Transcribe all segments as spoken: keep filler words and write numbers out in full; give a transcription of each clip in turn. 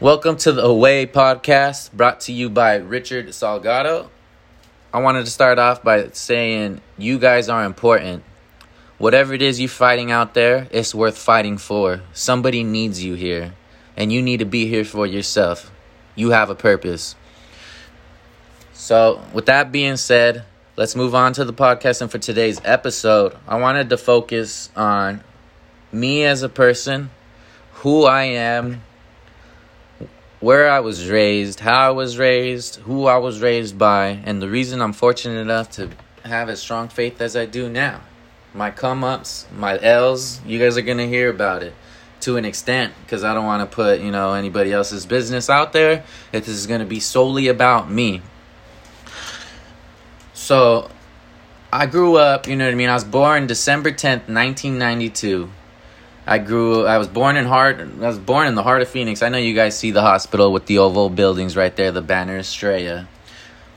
Welcome to the Away Podcast, brought to you by Richard Salgado. I wanted to start off by saying you guys are important. Whatever it is you're fighting out there, it's worth fighting for. Somebody needs you here, and you need to be here for yourself. You have a purpose. So, with that being said, let's move on to the podcast. And for today's episode, I wanted to focus on me as a person, who I am, where I was raised, how I was raised, who I was raised by, and the reason I'm fortunate enough to have as strong faith as I do now. My come-ups, my L's, you guys are going to hear about it to an extent, because I don't want to put, you know, anybody else's business out there if this is going to be solely about me. So, I grew up, you know what I mean, I was born December tenth, nineteen ninety-two. I grew, I was born in heart, I was born in the heart of Phoenix. I know you guys see the hospital with the oval buildings right there, the Banner Estrella.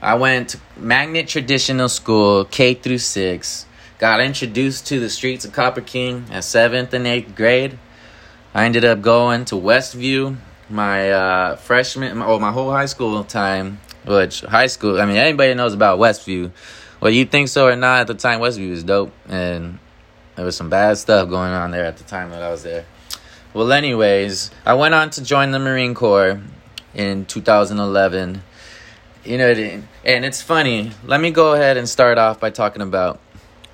I went to Magnet Traditional School, K through six. Got introduced to the streets of Copper King at seventh and eighth grade. I ended up going to Westview my uh, freshman, my, oh, my whole high school time, which high school, I mean, anybody knows about Westview. Whether you think so or not, at the time, Westview was dope, and there was some bad stuff going on there at the time that I was there. Well, anyways, I went on to join the Marine Corps in two thousand eleven. You know, and it's funny. Let me go ahead and start off by talking about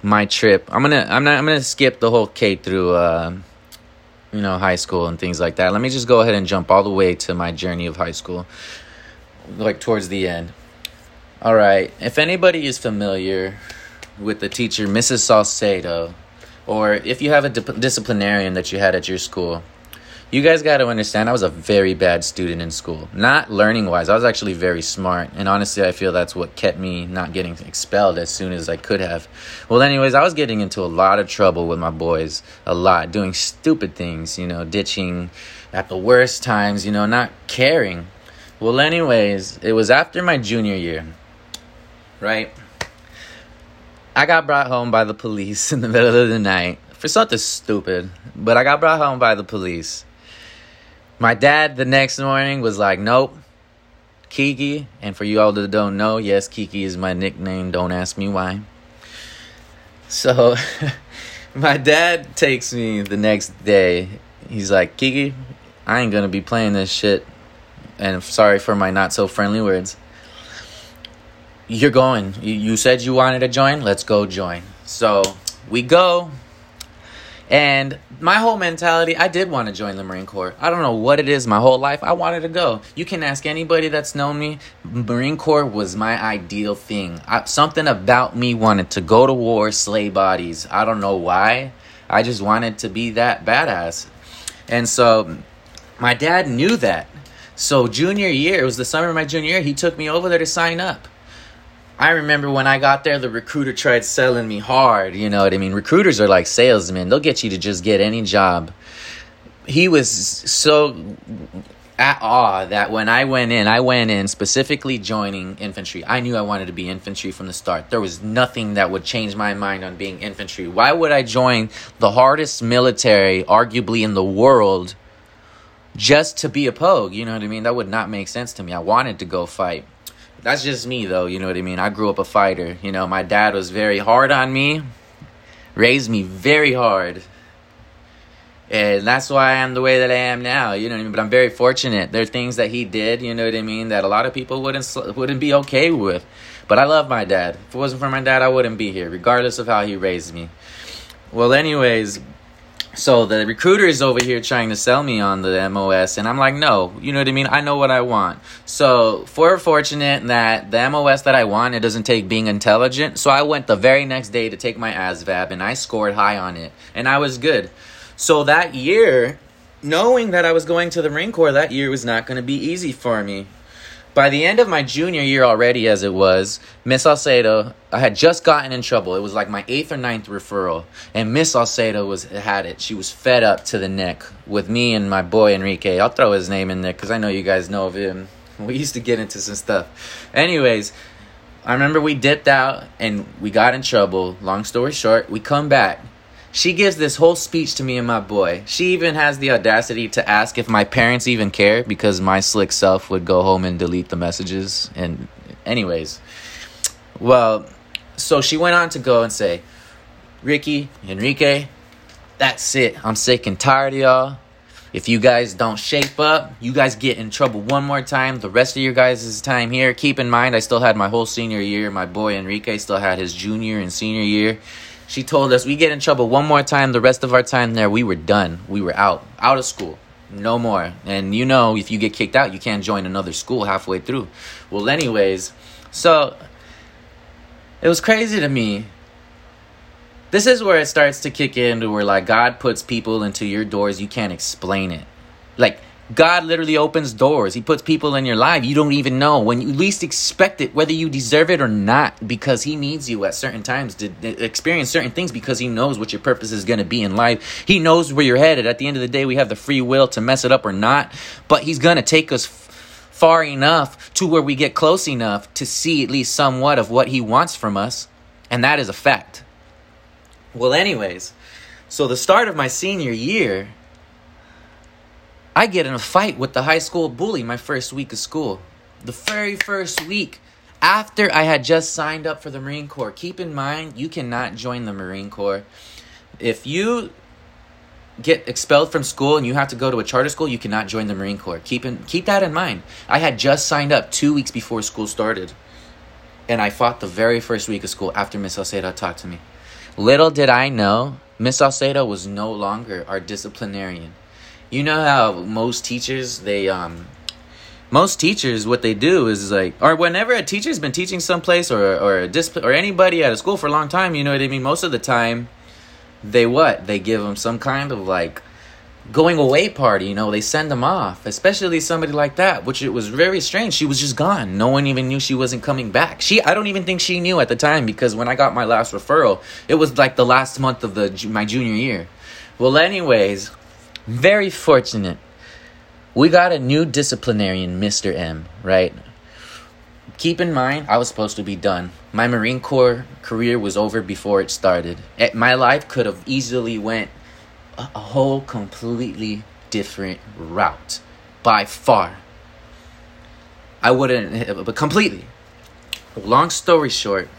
my trip. I'm gonna, I'm not, I'm gonna skip the whole K through, uh, you know, high school and things like that. Let me just go ahead and jump all the way to my journey of high school, like towards the end. All right. If anybody is familiar with the teacher, Missus Salcedo, or if you have a di- disciplinarian that you had at your school, you guys got to understand I was a very bad student in school. Not learning-wise. I was actually very smart. And honestly, I feel that's what kept me not getting expelled as soon as I could have. Well, anyways, I was getting into a lot of trouble with my boys. A lot. Doing stupid things, you know, ditching at the worst times, you know, not caring. Well, anyways, it was after my junior year, right? I got brought home by the police in the middle of the night for something stupid, but I got brought home by the police. My dad the next morning was like, nope, Kiki. And for you all that don't know, yes, Kiki is my nickname. Don't ask me why. So my dad takes me the next day. He's like, Kiki, I ain't going to be playing this shit. And sorry for my not so friendly words. You're going. You said you wanted to join. Let's go join. So we go. And my whole mentality, I did want to join the Marine Corps. I don't know what it is my whole life. I wanted to go. You can ask anybody that's known me. Marine Corps was my ideal thing. I, something about me wanted to go to war, slay bodies. I don't know why. I just wanted to be that badass. And so my dad knew that. So junior year, it was the summer of my junior year, he took me over there to sign up. I remember when I got there, the recruiter tried selling me hard. You know what I mean? Recruiters are like salesmen. They'll get you to just get any job. He was so at awe that when I went in, I went in specifically joining infantry. I knew I wanted to be infantry from the start. There was nothing that would change my mind on being infantry. Why would I join the hardest military, arguably in the world, just to be a pogue? You know what I mean? That would not make sense to me. I wanted to go fight. That's just me, though, you know what I mean? I grew up a fighter. You know, my dad was very hard on me, raised me very hard. And that's why I am the way that I am now, you know what I mean? But I'm very fortunate. There are things that he did, you know what I mean, that a lot of people wouldn't wouldn't be okay with. But I love my dad. If it wasn't for my dad, I wouldn't be here, regardless of how he raised me. Well, anyways, so the recruiter is over here trying to sell me on the M O S, and I'm like, no, you know what I mean? I know what I want. So we're fortunate that the M O S that I want, it doesn't take being intelligent. So I went the very next day to take my A S V A B, and I scored high on it, and I was good. So that year, knowing that I was going to the Marine Corps, that year was not going to be easy for me. By the end of my junior year already, as it was, Miss Alcedo, I had just gotten in trouble. It was like my eighth or ninth referral. And Miss Alcedo was, had it. She was fed up to the neck with me and my boy Enrique. I'll throw his name in there because I know you guys know of him. We used to get into some stuff. Anyways, I remember we dipped out and we got in trouble. Long story short, we come back. She gives this whole speech to me and my boy. She even has the audacity to ask if my parents even care, because my slick self would go home and delete the messages. And anyways, well, so she went on to go and say, Ricky, Enrique, that's it. I'm sick and tired of y'all. If you guys don't shape up, you guys get in trouble one more time. The rest of your guys' time here. Keep in mind, I still had my whole senior year. My boy Enrique still had his junior and senior year. She told us, we get in trouble one more time, the rest of our time there, we were done. We were out. Out of school. No more. And you know, if you get kicked out, you can't join another school halfway through. Well, anyways, so it was crazy to me. This is where it starts to kick in to where, like, God puts people into your doors. You can't explain it. Like, God literally opens doors. He puts people in your life. You don't even know when you least expect it, whether you deserve it or not, because he needs you at certain times to experience certain things, because he knows what your purpose is going to be in life. He knows where you're headed. At the end of the day, we have the free will to mess it up or not, but he's going to take us f- far enough to where we get close enough to see at least somewhat of what he wants from us. And that is a fact. Well, anyways, so the start of my senior year, I get in a fight with the high school bully my first week of school. The very first week after I had just signed up for the Marine Corps. Keep in mind, you cannot join the Marine Corps. If you get expelled from school and you have to go to a charter school, you cannot join the Marine Corps. Keep in, keep that in mind. I had just signed up two weeks before school started. And I fought the very first week of school after Miz Salcedo talked to me. Little did I know, Miz Salcedo was no longer our disciplinarian. You know how most teachers, they, um, most teachers, what they do is like, or whenever a teacher's been teaching someplace or, or a disp- or anybody at a school for a long time, you know what I mean? Most of the time, they what? They give them some kind of like going away party, you know, they send them off, especially somebody like that, which it was very strange. She was just gone. No one even knew she wasn't coming back. She, I don't even think she knew at the time, because when I got my last referral, it was like the last month of the my junior year. Well, anyways, very fortunate. We got a new disciplinarian, Mister M, right? Keep in mind, I was supposed to be done. My Marine Corps career was over before it started. It, my life could have easily went a, a whole completely different route. By far. I wouldn't, but completely. Long story short,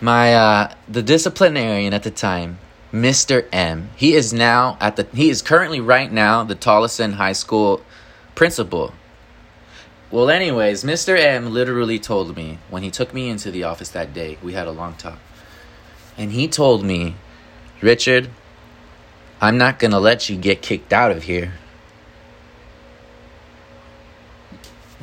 my uh, the disciplinarian at the time, Mister M, he is now at the he is currently right now the Tallison High School principal. Well, anyways, Mister M literally told me when he took me into the office that day, we had a long talk. And he told me, Richard, I'm not gonna let you get kicked out of here.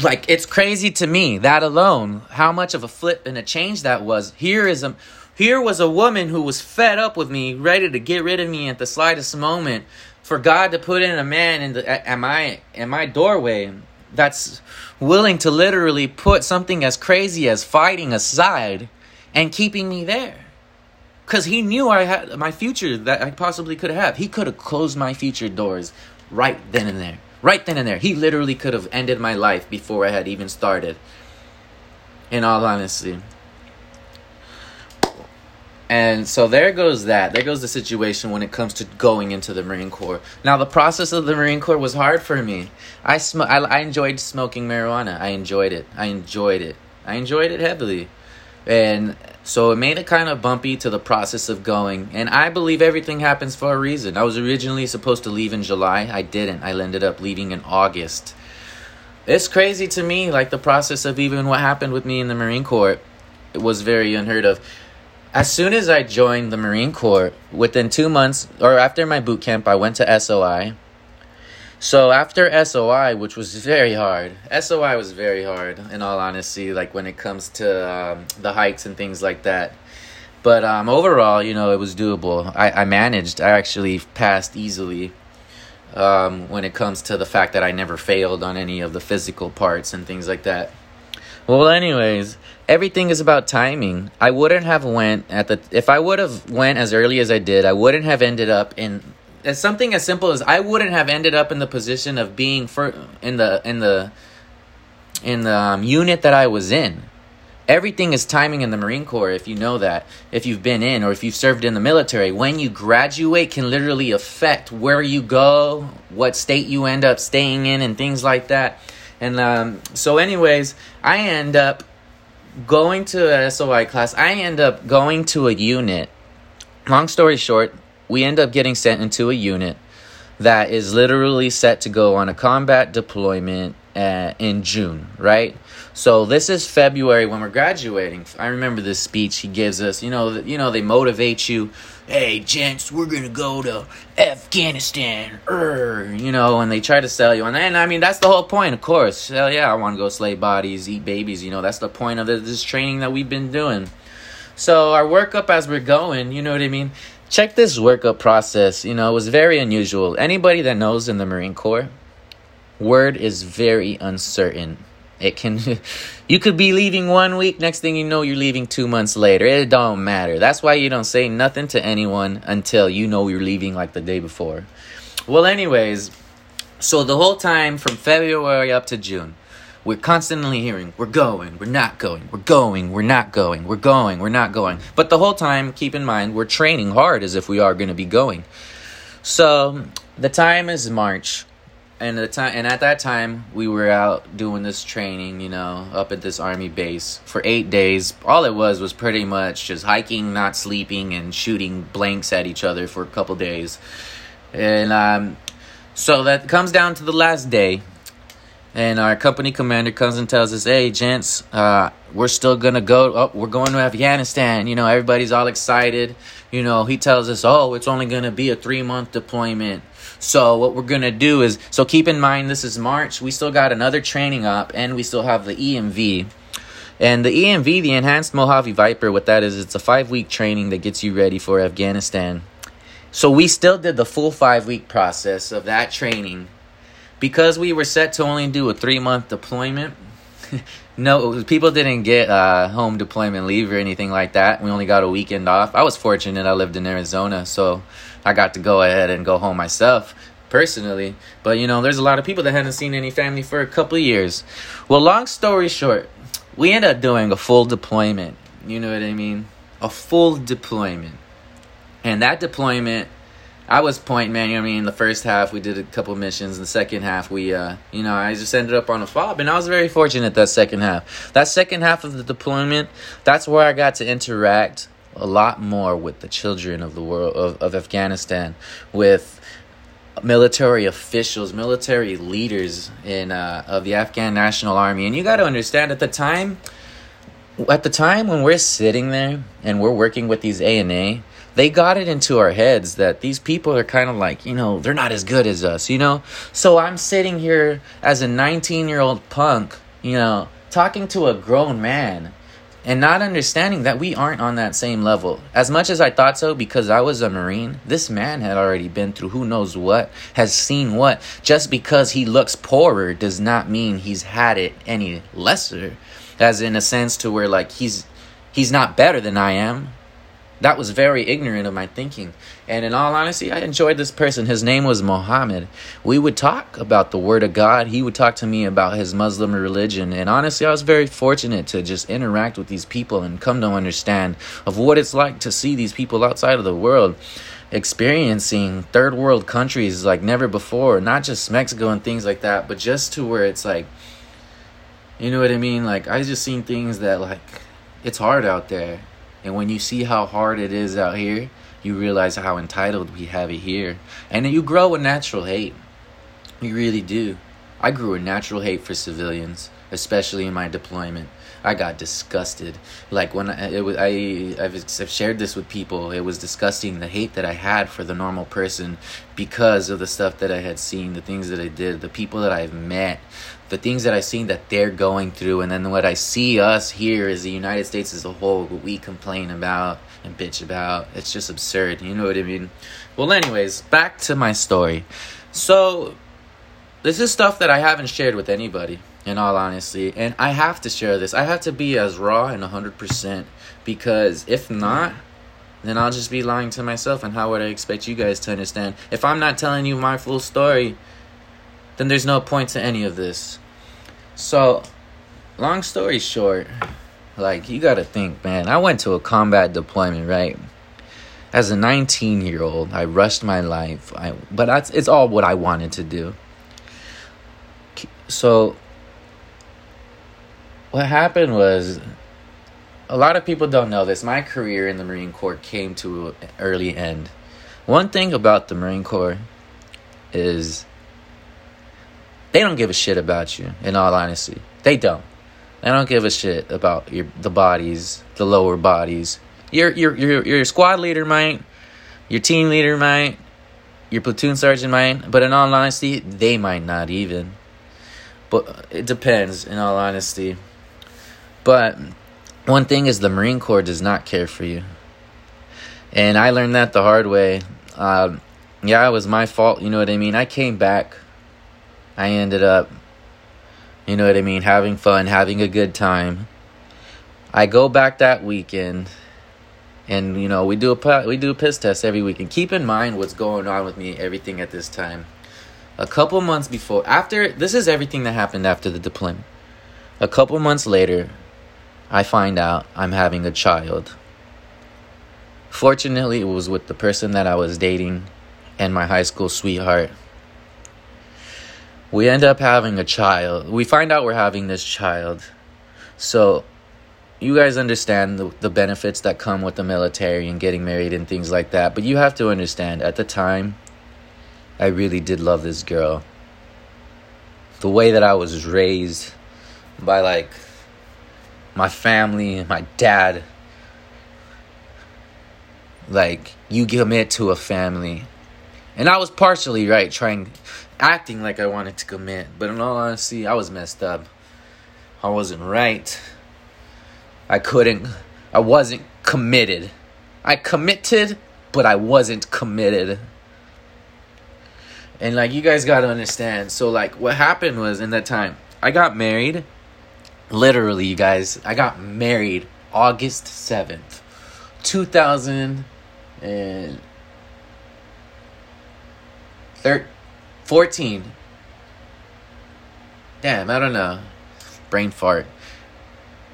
Like, it's crazy to me, that alone, how much of a flip and a change that was. Here is a Here was a woman who was fed up with me, ready to get rid of me at the slightest moment, for God to put in a man in, the, at, my, in my doorway that's willing to literally put something as crazy as fighting aside and keeping me there. Because he knew I had my future that I possibly could have. He could have closed my future doors right then and there. Right then and there. He literally could have ended my life before I had even started. In all honesty. And so there goes that. There goes the situation when it comes to going into the Marine Corps. Now, the process of the Marine Corps was hard for me. I, sm- I, I enjoyed smoking marijuana. I enjoyed it. I enjoyed it. I enjoyed it heavily. And so it made it kind of bumpy to the process of going. And I believe everything happens for a reason. I was originally supposed to leave in July. I didn't. I ended up leaving in August. It's crazy to me, like the process of even what happened with me in the Marine Corps. It was very unheard of. As soon as I joined the Marine Corps, within two months, or after my boot camp, I went to S O I. So after S O I, which was very hard, S O I was very hard, in all honesty, like when it comes to um, the hikes and things like that. But um, overall, you know, it was doable. I, I managed. I actually passed easily um, when it comes to the fact that I never failed on any of the physical parts and things like that. Well, anyways, everything is about timing. I wouldn't have went at the if I would have went as early as I did, I wouldn't have ended up in as something as simple as I wouldn't have ended up in the position of being for, in the in the in the um, unit that I was in. Everything is timing in the Marine Corps, if you know that, if you've been in or if you've served in the military. When you graduate can literally affect where you go, what state you end up staying in, and things like that. And um, so anyways, I end up going to an S O I class. I end up going to a unit. Long story short, we end up getting sent into a unit that is literally set to go on a combat deployment uh, in June, right? So this is February when we're graduating. I remember this speech he gives us. You know, you know they motivate you. Hey, gents, we're going to go to Afghanistan. Urgh, you know, and they try to sell you. And, and I mean, that's the whole point, of course. Hell yeah, I want to go slay bodies, eat babies. You know, that's the point of the, this training that we've been doing. So our workup as we're going, you know what I mean? Check this workup process. You know, it was very unusual. Anybody that knows in the Marine Corps, word is very uncertain. It can, you could be leaving one week. Next thing you know, you're leaving two months later. It don't matter. That's why you don't say nothing to anyone until you know you're leaving like the day before. Well, anyways, so the whole time from February up to June, we're constantly hearing, we're going, we're not going, we're going, we're not going, we're going, we're not going. But the whole time, keep in mind, we're training hard as if we are going to be going. So the time is March. And the time, and at that time, we were out doing this training, you know, up at this Army base for eight days. All it was was pretty much just hiking, not sleeping, and shooting blanks at each other for a couple days. And um, so that comes down to the last day. And our company commander comes and tells us, hey, gents, uh, we're still going to go. Oh, we're going to Afghanistan. You know, everybody's all excited. You know, he tells us, oh, it's only going to be a three-month deployment. So what we're going to do is, so keep in mind, this is March. We still got another training up, and we still have the E M V. And the E M V, the Enhanced Mojave Viper, what that is, it's a five-week training that gets you ready for Afghanistan. So we still did the full five-week process of that training. Because we were set to only do a three-month deployment, no, people didn't get uh, home deployment leave or anything like that. We only got a weekend off. I was fortunate. I lived in Arizona, so I got to go ahead and go home myself personally. But, you know, there's a lot of people that hadn't seen any family for a couple of years. Well, long story short, we ended up doing a full deployment. You know what I mean? A full deployment. And that deployment, I was point man, you know what I mean? The first half, we did a couple missions. The second half, we, uh, you know, I just ended up on a F O B. And I was very fortunate that second half. That second half of the deployment, that's where I got to interact a lot more with the children of the world, of, of Afghanistan, with military officials, military leaders in uh, of the Afghan National Army. And you got to understand, at the time, at the time when we're sitting there and we're working with these A and A, they got it into our heads that these people are kind of like, you know, they're not as good as us, you know? So I'm sitting here as a nineteen-year-old punk, you know, talking to a grown man and not understanding that we aren't on that same level. As much as I thought so, because I was a Marine, this man had already been through who knows what, has seen what. Just because he looks poorer does not mean he's had it any lesser, as in a sense to where, like, he's he's not better than I am. That was very ignorant of my thinking. And in all honesty, I enjoyed this person. His name was Mohammed. We would talk about the Word of God. He would talk to me about his Muslim religion. And honestly, I was very fortunate to just interact with these people and come to understand of what it's like to see these people outside of the world, experiencing third world countries like never before, not just Mexico and things like that, but just to where it's like, you know what I mean? Like, I just seen things that, like, it's hard out there. And when you see how hard it is out here, you realize how entitled we have it here. And then you grow a natural hate. You really do. I grew a natural hate for civilians, especially in my deployment. I got disgusted. Like, when I, it was, I, I've, I've shared this with people, it was disgusting, the hate that I had for the normal person because of the stuff that I had seen, the things that I did, the people that I've met, the things that I've seen that they're going through. And then what I see us here is the United States as a whole, what we complain about and bitch about. It's just absurd. You know what I mean? Well, anyways, back to my story. So this is stuff that I haven't shared with anybody, in all honesty, and I have to share this. I have to be as raw and one hundred percent, because if not, then I'll just be lying to myself, and how would I expect you guys to understand? If I'm not telling you my full story, then there's no point to any of this. So, long story short, Like, you got to think, man. I went to a combat deployment, right? As a nineteen-year-old, I rushed my life. I, but that's, it's all what I wanted to do. So what happened was, a lot of people don't know this. My career in the Marine Corps came to an early end. One thing about the Marine Corps is they don't give a shit about you, in all honesty. They don't. They don't give a shit about your the bodies, the lower bodies. Your your your your squad leader might, your team leader might, your platoon sergeant might, but in all honesty, they might not even. But it depends, in all honesty. But one thing is, the Marine Corps does not care for you, and I learned that the hard way. Um, yeah, it was my fault. You know what I mean? I came back. I ended up, you know what I mean, having fun, having a good time. I go back that weekend. And, you know, we do a we do a piss test every week. And keep in mind what's going on with me, everything at this time. A couple months before, after, this is everything that happened after the deployment. A couple months later, I find out I'm having a child. Fortunately, it was with the person that I was dating and my high school sweetheart. We end up having a child. We find out we're having this child. So you guys understand the, the benefits that come with the military and getting married and things like that. But you have to understand, at the time, I really did love this girl. The way that I was raised by, like, my family and my dad. Like, you commit to a family. And I was partially right, trying, acting like I wanted to commit. But in all honesty, I was messed up. I wasn't right. I couldn't, I wasn't committed. I committed, but I wasn't committed. And, like, you guys gotta understand. So, like, what happened was, in that time, I got married. Literally, you guys, I got married August seventh, two thousand fourteen. Damn, I don't know. Brain fart.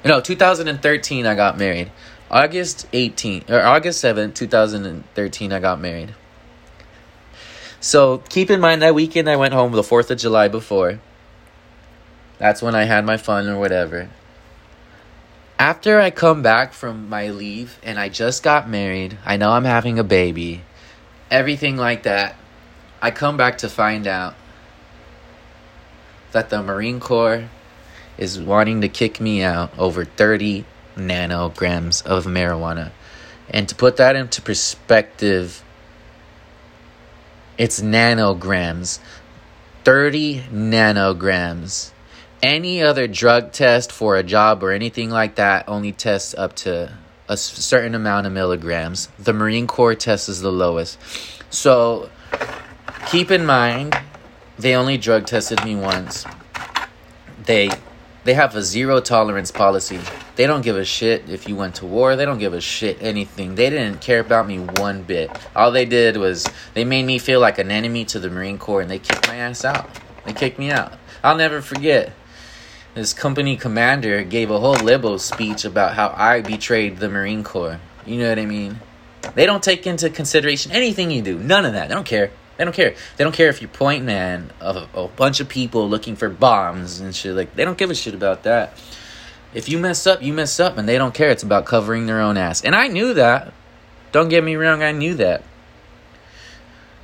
No, two thousand thirteen, I got married. August eighteenth, or August seventh, two thousand thirteen, I got married. So, keep in mind, that weekend I went home the fourth of July before. That's when I had my fun or whatever. After I come back from my leave and I just got married, I know I'm having a baby, everything like that, I come back to find out that the Marine Corps is wanting to kick me out over thirty nanograms of marijuana. And to put that into perspective, it's nanograms. thirty nanograms. Any other drug test for a job or anything like that only tests up to a certain amount of milligrams. The Marine Corps test is the lowest. So keep in mind, they only drug tested me once. They... They have a zero tolerance policy. They don't give a shit if you went to war. They don't give a shit anything. They didn't care about me one bit. All they did was they made me feel like an enemy to the Marine Corps, and they kicked my ass out. They kicked me out. I'll never forget. This company commander gave a whole libo speech about how I betrayed the Marine Corps. You know what I mean? They don't take into consideration anything you do. None of that. They don't care. They don't care. They don't care if you're point man of a, a bunch of people looking for bombs and shit. Like, they don't give a shit about that. If you mess up, you mess up, and they don't care. It's about covering their own ass. And I knew that. Don't get me wrong. I knew that.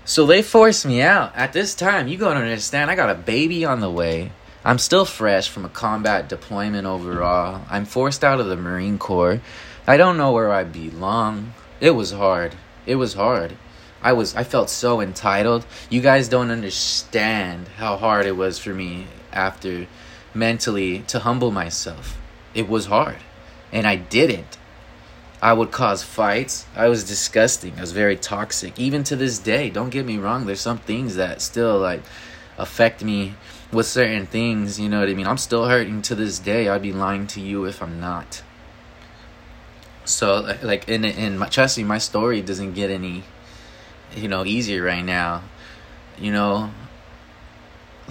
So they forced me out. At this time, you gotta understand, I got a baby on the way. I'm still fresh from a combat deployment overall. I'm forced out of the Marine Corps. I don't know where I belong. It was hard. It was hard. I was I felt so entitled. You guys don't understand how hard it was for me after, mentally, to humble myself. It was hard. And I didn't. I would cause fights. I was disgusting. I was very toxic. Even to this day, don't get me wrong, there's some things that still, like, affect me with certain things, you know what I mean? I'm still hurting to this day. I'd be lying to you if I'm not. So, like, in in my, trust me, my story doesn't get any, you know, easier right now. You know,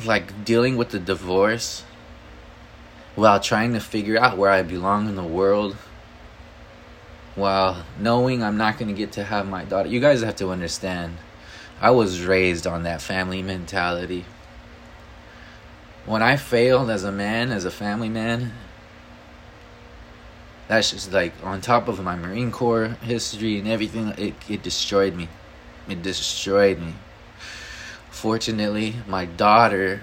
like, dealing with the divorce while trying to figure out where I belong in the world, while knowing I'm not going to get to have my daughter. You guys have to understand, I was raised on that family mentality. When I failed as a man, as a family man, that's just like, on top of my Marine Corps history and everything, it, it destroyed me. It destroyed me. Fortunately, my daughter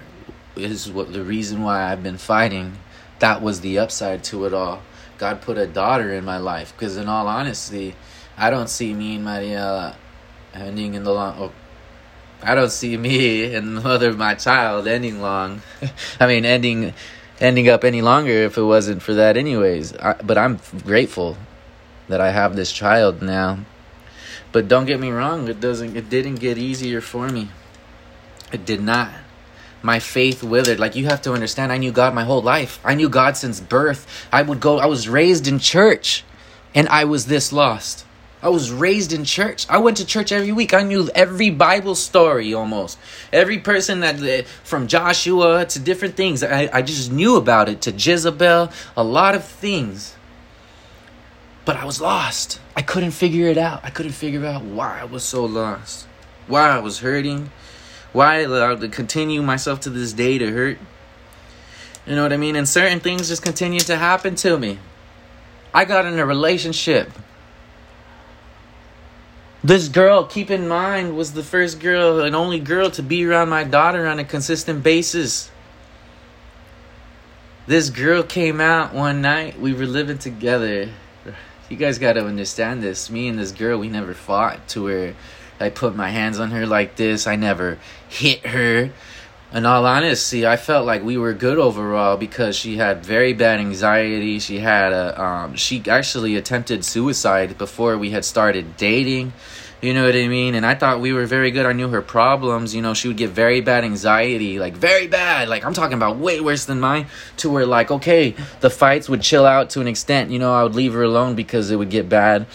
is what the reason why I've been fighting. That was the upside to it all. God put a daughter in my life, because in all honesty, I don't see me and Mariela ending in the long... Oh, I don't see me and the mother of my child ending long. I mean, ending... ending up any longer if it wasn't for that anyways. I, but I'm grateful that I have this child now. But don't get me wrong, it doesn't it didn't get easier for me. It did not. My faith withered. Like, you have to understand, I knew God my whole life. I knew God since birth. I would go I was raised in church, and I was this lost. I was raised in church. I went to church every week. I knew every Bible story almost. Every person that, from Joshua to different things. I, I just knew about it, to Jezebel, a lot of things. But I was lost. I couldn't figure it out. I couldn't figure out why I was so lost. Why I was hurting. Why I allowed to continue myself to this day to hurt. You know what I mean? And certain things just continued to happen to me. I got in a relationship. This girl, keep in mind, was the first girl and only girl to be around my daughter on a consistent basis. This girl came out one night. We were living together. You guys got to understand this. Me and this girl, we never fought to where I put my hands on her like this. I never hit her. In all honesty, I felt like we were good overall, because she had very bad anxiety. She had a, um, she actually attempted suicide before we had started dating. You know what I mean? And I thought we were very good. I knew her problems. You know, she would get very bad anxiety, like very bad. Like, I'm talking about way worse than mine, to where, like, okay, the fights would chill out to an extent. You know, I would leave her alone because it would get bad.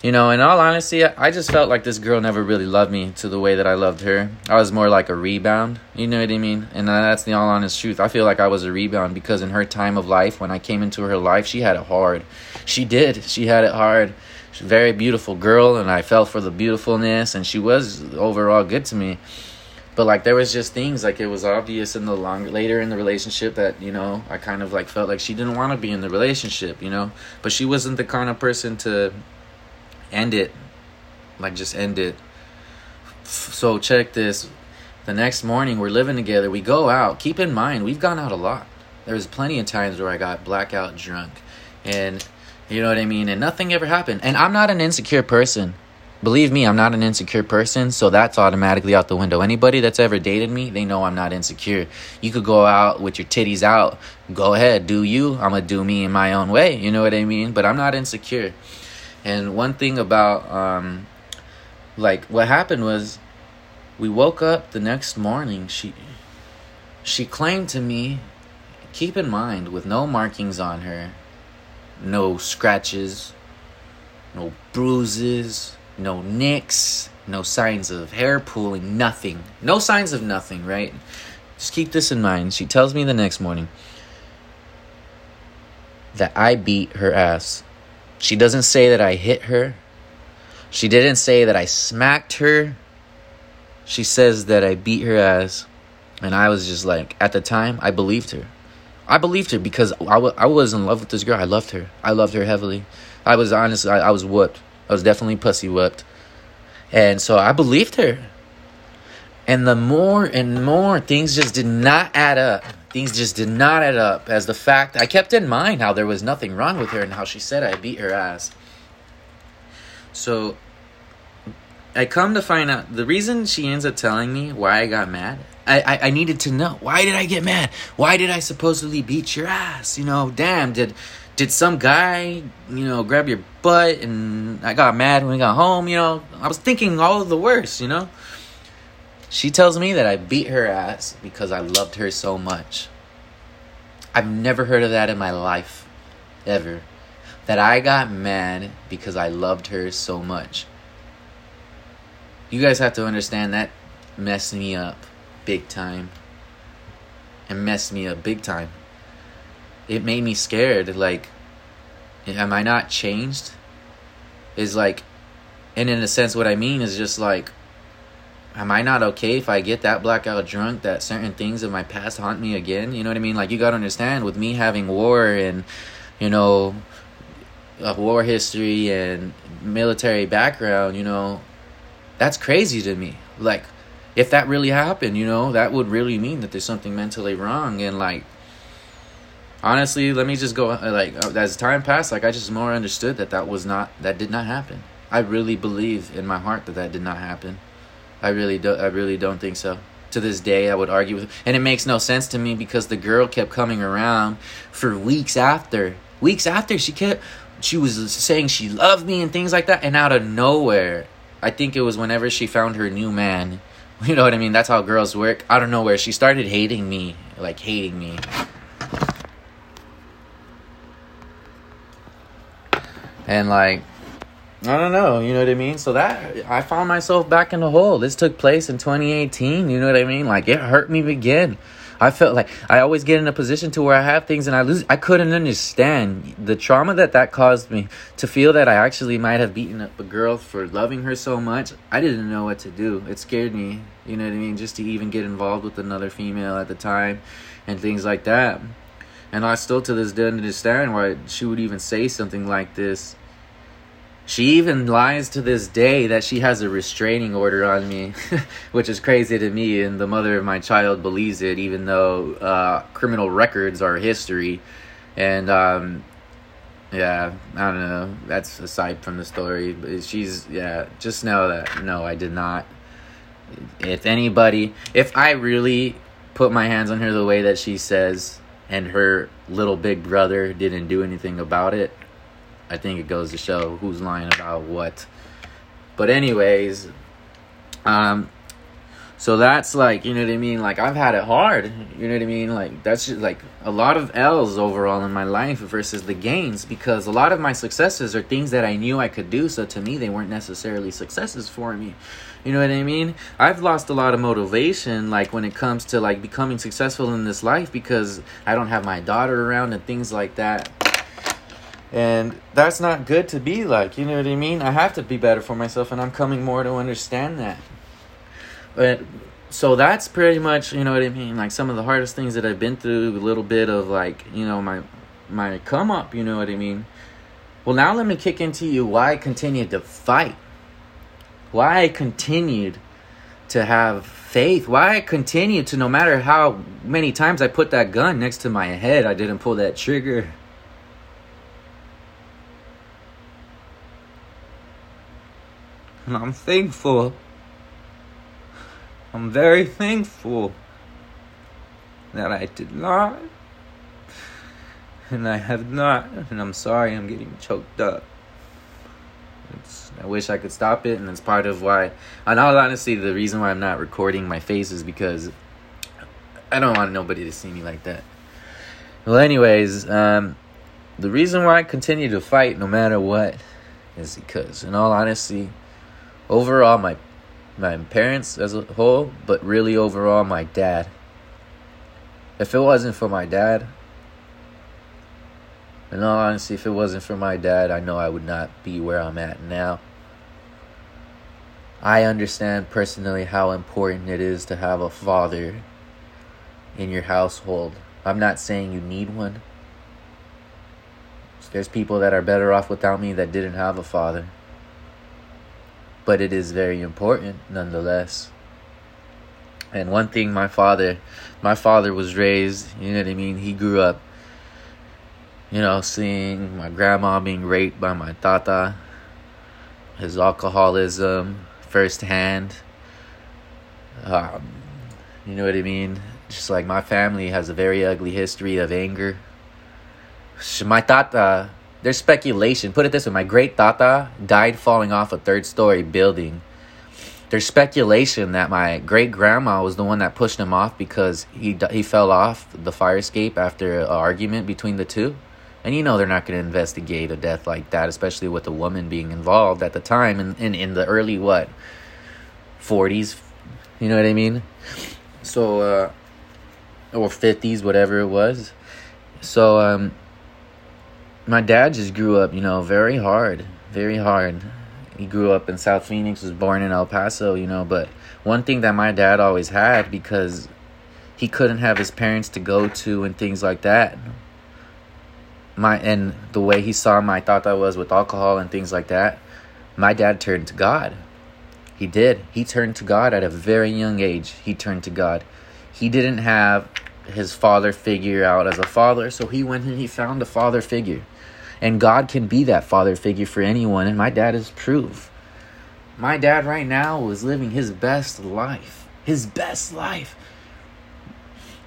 You know, in all honesty, I just felt like this girl never really loved me to the way that I loved her. I was more like a rebound, you know what I mean? And that's the all honest truth. I feel like I was a rebound, because in her time of life, when I came into her life, she had it hard. She did. She had it hard. She's a very beautiful girl, and I fell for the beautifulness, and she was overall good to me. But, like, there was just things, like, it was obvious in the long, later in the relationship that, you know, I kind of, like, felt like she didn't want to be in the relationship, you know? But she wasn't the kind of person to... end it. Like, just end it. So check this. The next morning, we're living together. We go out. Keep in mind, we've gone out a lot. There's plenty of times where I got blackout drunk. And you know what I mean? And nothing ever happened. And I'm not an insecure person. Believe me, I'm not an insecure person. So that's automatically out the window. Anybody that's ever dated me, they know I'm not insecure. You could go out with your titties out. Go ahead. Do you. I'm going to do me in my own way. You know what I mean? But I'm not insecure. And one thing about, um, like, what happened was, we woke up the next morning. She she claimed to me, keep in mind, with no markings on her, no scratches, no bruises, no nicks, no signs of hair pulling, nothing. No signs of nothing, right? Just keep this in mind. She tells me the next morning that I beat her ass. She doesn't say that I hit her. She didn't say that I smacked her. She says that I beat her ass. And I was just like, at the time, I believed her. I believed her because I, w- I was in love with this girl. I loved her. I loved her heavily. I was honest. I, I was whooped. I was definitely pussy whooped. And so I believed her. And the more and more, things just did not add up. Things just did not add up, as the fact I kept in mind how there was nothing wrong with her and how she said I beat her ass. So I come to find out the reason she ends up telling me why I got mad. I, I, I needed to know, why did I get mad? Why did I supposedly beat your ass? You know, damn, did did some guy, you know, grab your butt and I got mad when we got home? You know, I was thinking all of the worst, you know. She tells me that I beat her ass because I loved her so much. I've never heard of that in my life, ever. That I got mad because I loved her so much. You guys have to understand, that messed me up big time. It messed me up big time. it made me scared. Like, am I not changed? Is like, and in a sense, what I mean is just like, am I not okay if I get that blackout drunk, that certain things of my past haunt me again? You know what I mean? Like, you got to understand, with me having war and, you know, a war history and military background, you know, that's crazy to me. Like, if that really happened, you know, that would really mean that there's something mentally wrong. And, like, honestly, let me just go, like, as time passed, like, I just more understood that that was not, that did not happen. I really believe in my heart that that did not happen. I really don't. I really don't think so. To this day, I would argue with, and it makes no sense to me because the girl kept coming around for weeks after. Weeks after, she kept. She was saying she loved me and things like that, and out of nowhere, I think it was whenever she found her new man. You know what I mean? That's how girls work. Out of nowhere, she started hating me, like hating me. And like, I don't know, you know what I mean? So that, I found myself back in the hole. This took place in twenty eighteen, you know what I mean? Like, it hurt me again. I felt like I always get in a position to where I have things and I lose. I couldn't understand the trauma that that caused me to feel that I actually might have beaten up a girl for loving her so much. I didn't know what to do. It scared me, you know what I mean? Just to even get involved with another female at the time and things like that. And I still to this day understand why she would even say something like this. She even lies to this day that she has a restraining order on me, which is crazy to me, and the mother of my child believes it, even though uh, criminal records are history. And, um, yeah, I don't know. That's aside from the story. But she's, yeah, just know that, no, I did not. If anybody, if I really put my hands on her the way that she says, and her little big brother didn't do anything about it, I think it goes to show who's lying about what. But anyways, um, so that's like, you know what I mean? Like, I've had it hard, you know what I mean? Like, that's just like a lot of L's overall in my life versus the gains, because a lot of my successes are things that I knew I could do. So to me, they weren't necessarily successes for me. You know what I mean? I've lost a lot of motivation, like, when it comes to, like, becoming successful in this life, because I don't have my daughter around and things like that. And that's not good to be like, you know what I mean? I have to be better for myself, and I'm coming more to understand that. But so that's pretty much, you know what I mean, like, some of the hardest things that I've been through, a little bit of, like, you know, my my come up, you know what I mean? Well, now let me kick into you why I continued to fight. Why I continued to have faith. Why I continued to, no matter how many times I put that gun next to my head, I didn't pull that trigger. And I'm thankful. I'm very thankful that I did not. And I have not. And I'm sorry I'm getting choked up. It's, I wish I could stop it. And it's part of why, in all honesty, the reason why I'm not recording my face is because I don't want nobody to see me like that. Well, anyways, um, the reason why I continue to fight no matter what is because, in all honesty, overall, my my parents as a whole, but really overall, my dad. If it wasn't for my dad, in all honesty, if it wasn't for my dad, I know I would not be where I'm at now. I understand personally how important it is to have a father in your household. I'm not saying you need one. There's people that are better off without me that didn't have a father. But it is very important nonetheless. And one thing my father, my father was raised, you know what I mean? He grew up, you know, seeing my grandma being raped by my tata, his alcoholism firsthand. Um, you know what I mean? Just like my family has a very ugly history of anger. My tata... There's speculation. Put it this way. My great tata died falling off a third-story building. There's speculation that my great-grandma was the one that pushed him off because he he fell off the fire escape after an argument between the two. And you know they're not going to investigate a death like that, especially with a woman being involved at the time in, in, in the early, what, forties? You know what I mean? So, uh, or fifties, whatever it was. So, um, my dad just grew up, you know, very hard, very hard. He grew up in South Phoenix, was born in El Paso, you know, but one thing that my dad always had, because he couldn't have his parents to go to and things like that. My and the way he saw my thought that was with alcohol and things like that, my dad turned to God. He did. He turned to God at a very young age. He turned to God. He didn't have his father figure out as a father, so he went and he found a father figure. And God can be that father figure for anyone, and my dad is proof. My dad right now is living his best life. His best life.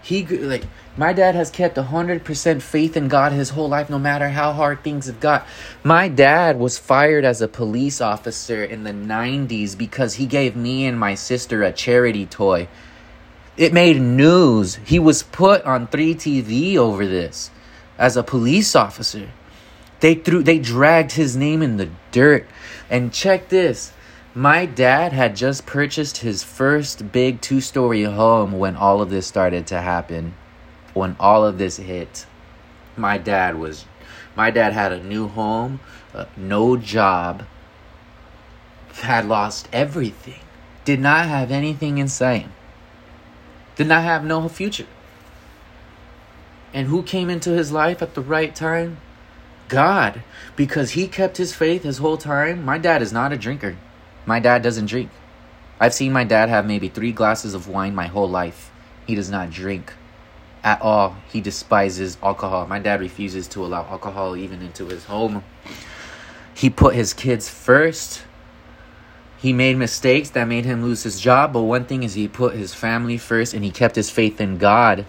He, like, my dad has kept one hundred percent faith in God his whole life, no matter how hard things have got. My dad was fired as a police officer in the nineties because he gave me and my sister a charity toy. It made news. He was put on three T V over this as a police officer. They threw, they dragged his name in the dirt. And check this. My dad had just purchased his first big two-story home when all of this started to happen. When all of this hit, my dad was, my dad had a new home, uh, no job, had lost everything, did not have anything in sight, did not have no future. And who came into his life at the right time? God, because he kept his faith his whole time. My dad is not a drinker. My dad doesn't drink. I've seen my dad have maybe three glasses of wine my whole life. He does not drink at all. He despises alcohol. My dad refuses to allow alcohol even into his home. He put his kids first. He made mistakes that made him lose his job, but one thing is he put his family first and he kept his faith in God.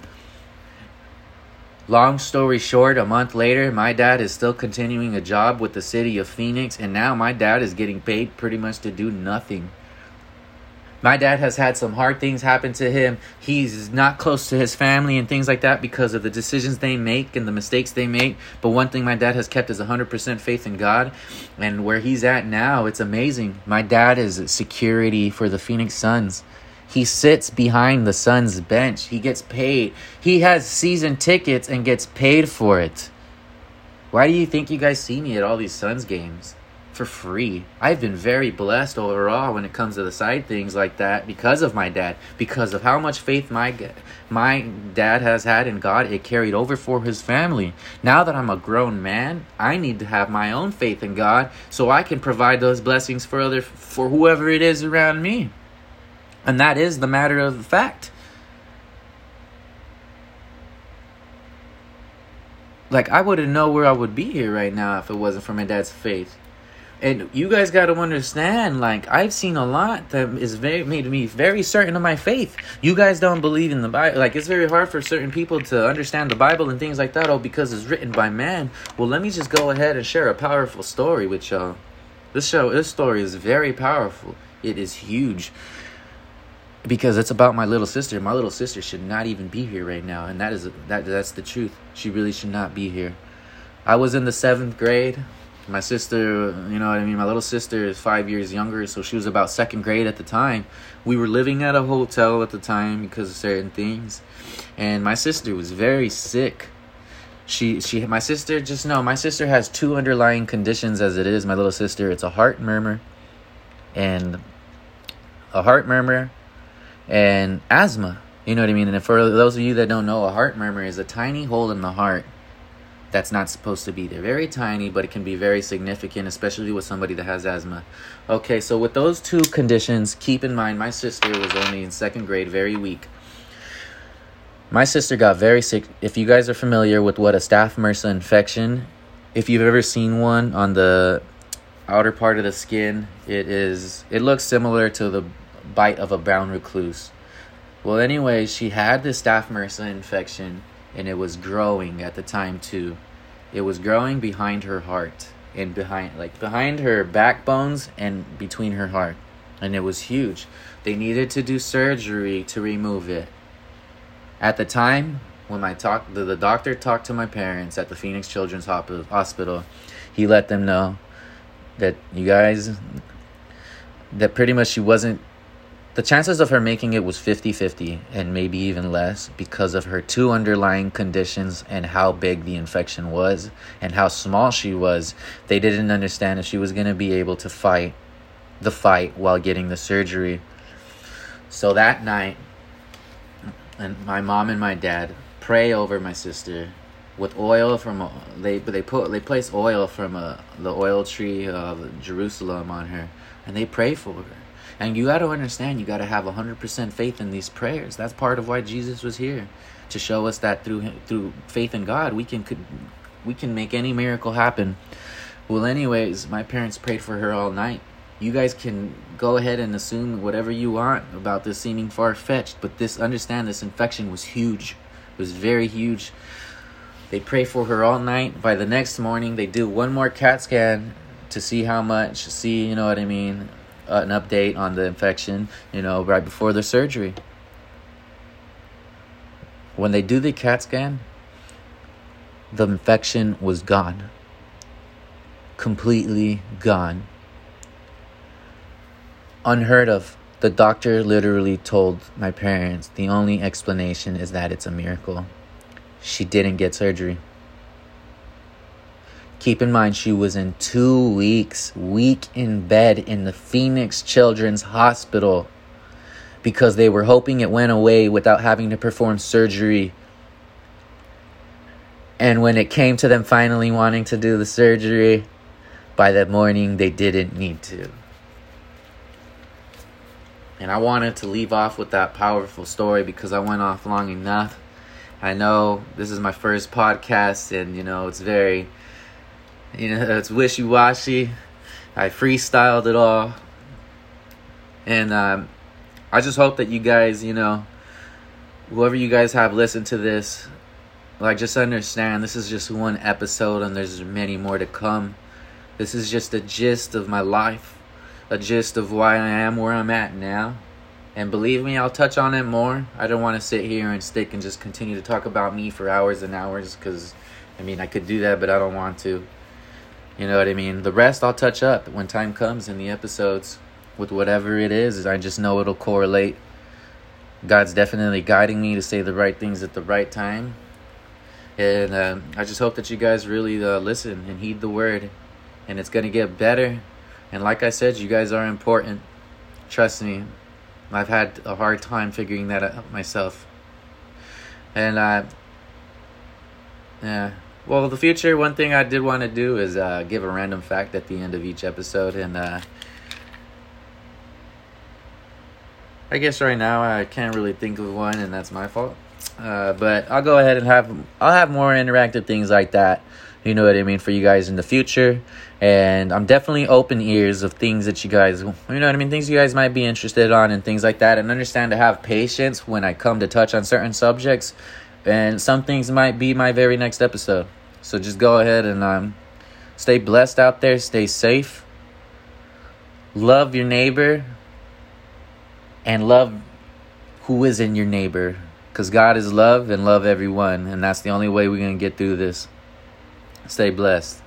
Long story short, a month later, my dad is still continuing a job with the city of Phoenix, and now my dad is getting paid pretty much to do nothing. My dad has had some hard things happen to him. He's not close to his family and things like that because of the decisions they make and the mistakes they make. But one thing my dad has kept is one hundred percent faith in God. And where he's at now, it's amazing. My dad is security for the Phoenix Suns. He sits behind the Suns bench. He gets paid. He has season tickets and gets paid for it. Why do you think you guys see me at all these Suns games? For free. I've been very blessed overall when it comes to the side things like that because of my dad. Because of how much faith my my dad has had in God, it carried over for his family. Now that I'm a grown man, I need to have my own faith in God so I can provide those blessings for other for whoever it is around me. And that is the matter of the fact. Like, I wouldn't know where I would be here right now if it wasn't for my dad's faith. And you guys got to understand, like, I've seen a lot that is very, made me very certain of my faith. You guys don't believe in the Bible. Like, it's very hard for certain people to understand the Bible and things like that, oh, because it's written by man. Well, let me just go ahead and share a powerful story with y'all. This show, this story is very powerful. It is huge. Because it's about my little sister. My little sister should not even be here right now. And that is that that's the truth. She really should not be here. I was in the seventh grade. My sister, you know what I mean? My little sister is five years younger. So she was about second grade at the time. We were living at a hotel at the time because of certain things. And my sister was very sick. She, she, my sister, just know, my sister has two underlying conditions as it is. My little sister, it's a heart murmur. And a heart murmur. And asthma, you know what I mean? And for those of you that don't know, a heart murmur is a tiny hole in the heart that's not supposed to be there. Very tiny, but it can be very significant, especially with somebody that has asthma. Okay, so with those two conditions, keep in mind, my sister was only in second grade, very weak. My sister got very sick. If you guys are familiar with what a staph MRSA infection, if you've ever seen one on the outer part of the skin, it is, it looks similar to the bite of a brown recluse. Well, anyway, she had this staph MRSA infection, and it was growing at the time too. It was growing behind her heart and behind, like, behind her backbones and between her heart, and it was huge. They needed to do surgery to remove it. At the time, when I talked, the, the doctor talked to my parents at the Phoenix Children's Hospital. He let them know that you guys, that pretty much she wasn't The chances of her making it was fifty-fifty and maybe even less because of her two underlying conditions and how big the infection was and how small she was. They didn't understand if she was going to be able to fight the fight while getting the surgery. So that night, and my mom and my dad pray over my sister with oil from a, they they put they place oil from a, the oil tree of Jerusalem on her, and they pray for her. And you got to understand, you got to have one hundred percent faith in these prayers. That's part of why Jesus was here, to show us that through through faith in God, we can could, we can make any miracle happen. Well, anyways, my parents prayed for her all night. You guys can go ahead and assume whatever you want about this seeming far-fetched, but this understand this infection was huge. It was very huge. They pray for her all night. By the next morning, they do one more CAT scan to see how much, see, you know what I mean, an update on the infection, you know, right before the surgery. When they do the CAT scan, the infection was gone. Completely gone. Unheard of. The doctor literally told my parents, the only explanation is that it's a miracle. She didn't get surgery. Keep in mind, she was in two weeks, week in bed in the Phoenix Children's Hospital because they were hoping it went away without having to perform surgery. And when it came to them finally wanting to do the surgery, by that morning, they didn't need to. And I wanted to leave off with that powerful story because I went off long enough. I know this is my first podcast and, you know, it's very... You know, it's wishy-washy. I freestyled it all. And um, I just hope that you guys, you know, whoever you guys have listened to this, like, just understand this is just one episode and there's many more to come. This is just a gist of my life, a gist of why I am where I'm at now. And believe me, I'll touch on it more. I don't want to sit here and stick and just continue to talk about me for hours and hours because, I mean, I could do that, but I don't want to. You know what I mean? The rest I'll touch up when time comes in the episodes with whatever it is. I just know it'll correlate. God's definitely guiding me to say the right things at the right time. And uh, I just hope that you guys really uh, listen and heed the word. And it's going to get better. And like I said, you guys are important. Trust me. I've had a hard time figuring that out myself. And, uh, yeah. Well, the future, one thing I did want to do is uh, give a random fact at the end of each episode. And uh, I guess right now I can't really think of one, and that's my fault. Uh, but I'll go ahead and have I'll have more interactive things like that. You know what I mean, for you guys in the future. And I'm definitely open ears of things that you guys, you know what I mean, things you guys might be interested on and things like that. And understand to have patience when I come to touch on certain subjects. And some things might be my very next episode. So just go ahead and um, stay blessed out there. Stay safe. Love your neighbor. And love who is in your neighbor. Because God is love and love everyone. And that's the only way we're going to get through this. Stay blessed.